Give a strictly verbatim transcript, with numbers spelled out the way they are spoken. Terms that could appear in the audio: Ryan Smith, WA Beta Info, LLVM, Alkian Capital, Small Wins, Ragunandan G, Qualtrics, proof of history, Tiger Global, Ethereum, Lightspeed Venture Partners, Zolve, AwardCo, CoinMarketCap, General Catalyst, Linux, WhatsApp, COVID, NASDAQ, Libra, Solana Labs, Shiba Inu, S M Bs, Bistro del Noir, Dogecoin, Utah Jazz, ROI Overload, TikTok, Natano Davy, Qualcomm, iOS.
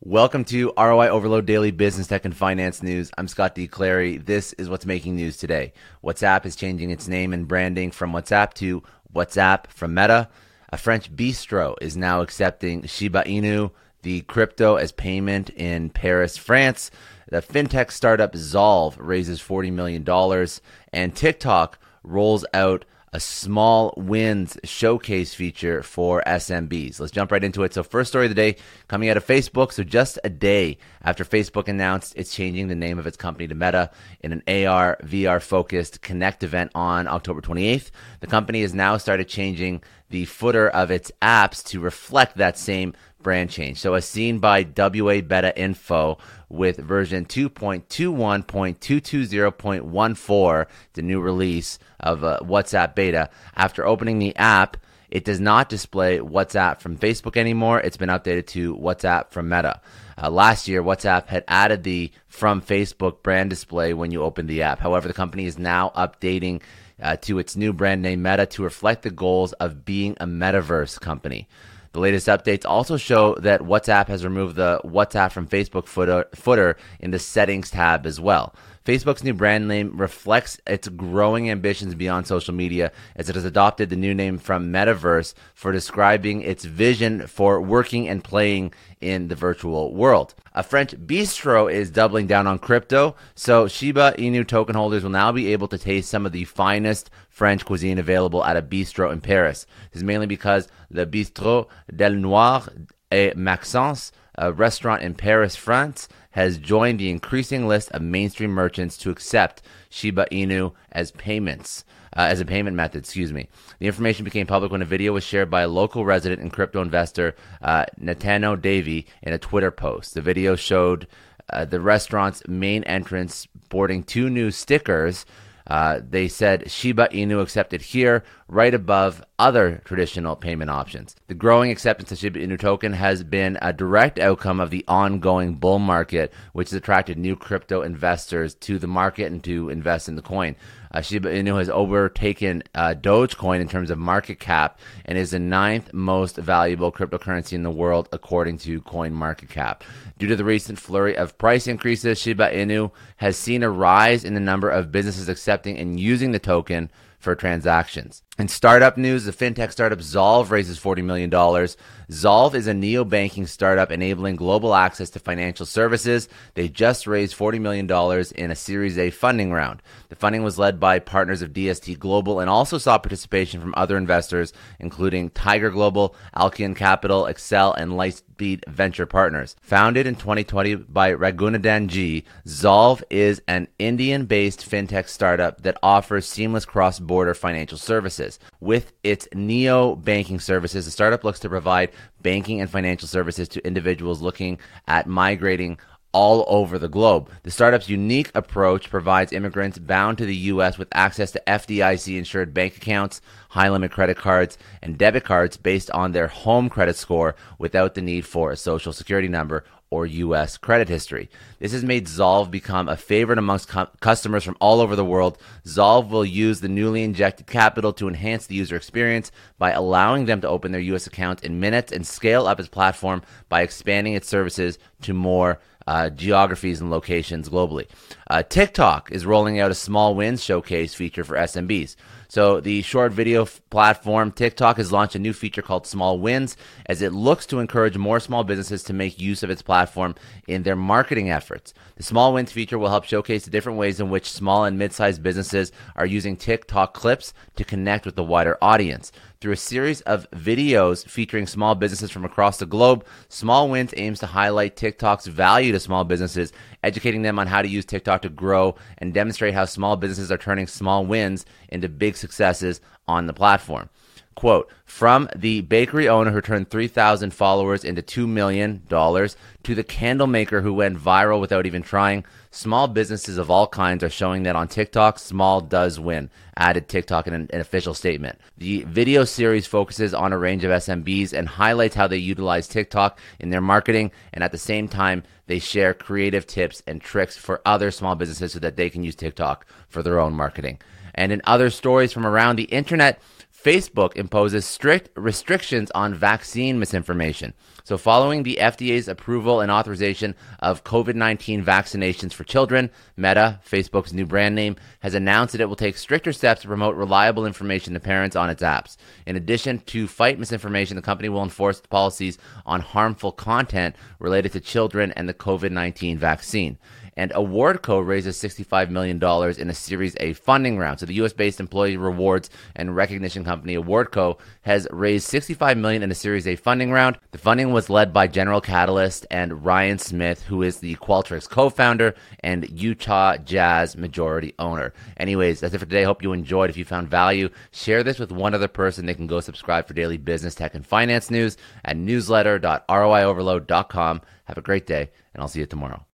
Welcome to R O I Overload Daily Business Tech and Finance News. I'm Scott D. Clary. This is what's making news today. WhatsApp is changing its name and branding from WhatsApp to WhatsApp from Meta. A French bistro is now accepting Shiba Inu, the crypto, as payment in Paris, France. The fintech startup Zolve raises forty million dollars. And TikTok rolls out a Small Wins showcase feature for S M Bs. Let's jump right into it. So first story of the day coming out of Facebook. So just a day after Facebook announced it's changing the name of its company to Meta in an A R V R focused Connect event on October twenty-eighth, the company has now started changing the footer of its apps to reflect that same brand change. So as seen by W A Beta Info, with version two point two one point two two zero point one four, the new release of uh, WhatsApp Beta, after opening the app, it does not display WhatsApp from Facebook anymore. It's been updated to WhatsApp from Meta. Uh, last year, WhatsApp had added the From Facebook brand display when you opened the app. However, the company is now updating uh, to its new brand name Meta to reflect the goals of being a metaverse company. The latest updates also show that WhatsApp has removed the WhatsApp from Facebook footer, footer in the settings tab as well. Facebook's new brand name reflects its growing ambitions beyond social media, as it has adopted the new name From Metaverse for describing its vision for working and playing in the virtual world. A French bistro is doubling down on crypto, so Shiba Inu token holders will now be able to taste some of the finest French cuisine available at a bistro in Paris. This is mainly because the Bistro del Noir et Maxence, a restaurant in Paris, France, has joined the increasing list of mainstream merchants to accept Shiba Inu as payments, uh, as a payment method, excuse me. The information became public when a video was shared by a local resident and crypto investor, uh, Natano Davy, in a Twitter post. The video showed uh, the restaurant's main entrance boarding two new stickers. Uh, they said Shiba Inu accepted here, right above other traditional payment options. The growing acceptance of Shiba Inu token has been a direct outcome of the ongoing bull market, which has attracted new crypto investors to the market and to invest in the coin. Uh, Shiba Inu has overtaken uh, Dogecoin in terms of market cap and is the ninth most valuable cryptocurrency in the world, according to CoinMarketCap. Due to the recent flurry of price increases, Shiba Inu has seen a rise in the number of businesses accepting and using the token for transactions. In startup news, the fintech startup Zolve raises forty million dollars. Zolve is a neobanking startup enabling global access to financial services. They just raised forty million dollars in a Series A funding round. The funding was led by partners of D S T Global and also saw participation from other investors, including Tiger Global, Alkian Capital, Excel, and Lightspeed Venture Partners. Founded in twenty twenty by Ragunandan G, Zolve is an Indian-based fintech startup that offers seamless cross-border financial services. With its neo-banking services, the startup looks to provide banking and financial services to individuals looking at migrating all over the globe. The startup's unique approach provides immigrants bound to the U S with access to F D I C-insured bank accounts, high-limit credit cards, and debit cards based on their home credit score without the need for a social security number or U S credit history. This has made Zolve become a favorite amongst cu- customers from all over the world. Zolve will use the newly injected capital to enhance the user experience by allowing them to open their U S accounts in minutes and scale up its platform by expanding its services to more uh, geographies and locations globally. Uh, TikTok is rolling out a Small Wins showcase feature for S M Bs. So the short video f- platform TikTok has launched a new feature called Small Wins, as it looks to encourage more small businesses to make use of its platform in their marketing efforts. The Small Wins feature will help showcase the different ways in which small and mid-sized businesses are using TikTok clips to connect with the wider audience. Through a series of videos featuring small businesses from across the globe, Small Wins aims to highlight TikTok's value to small businesses, educating them on how to use TikTok to grow and demonstrate how small businesses are turning small wins into big successes on the platform. Quote, from the bakery owner who turned three thousand followers into two million dollars to the candle maker who went viral without even trying, small businesses of all kinds are showing that on TikTok, small does win, added TikTok in an, an official statement. The video series focuses on a range of S M Bs and highlights how they utilize TikTok in their marketing, and at the same time, they share creative tips and tricks for other small businesses so that they can use TikTok for their own marketing. And in other stories from around the internet, Facebook imposes strict restrictions on vaccine misinformation. So following the F D A's approval and authorization of COVID nineteen vaccinations for children, Meta, Facebook's new brand name, has announced that it will take stricter steps to promote reliable information to parents on its apps. In addition to fight misinformation, the company will enforce policies on harmful content related to children and the COVID nineteen vaccine. And AwardCo raises sixty-five million dollars in a Series A funding round. So the U S-based employee rewards and recognition company AwardCo has raised sixty-five million dollars in a Series A funding round. The funding was led by General Catalyst and Ryan Smith, who is the Qualtrics co-founder and Utah Jazz majority owner. Anyways, that's it for today. Hope you enjoyed. If you found value, share this with one other person. They can go subscribe for daily business, tech, and finance news at newsletter dot r o i overload dot com. Have a great day, and I'll see you tomorrow.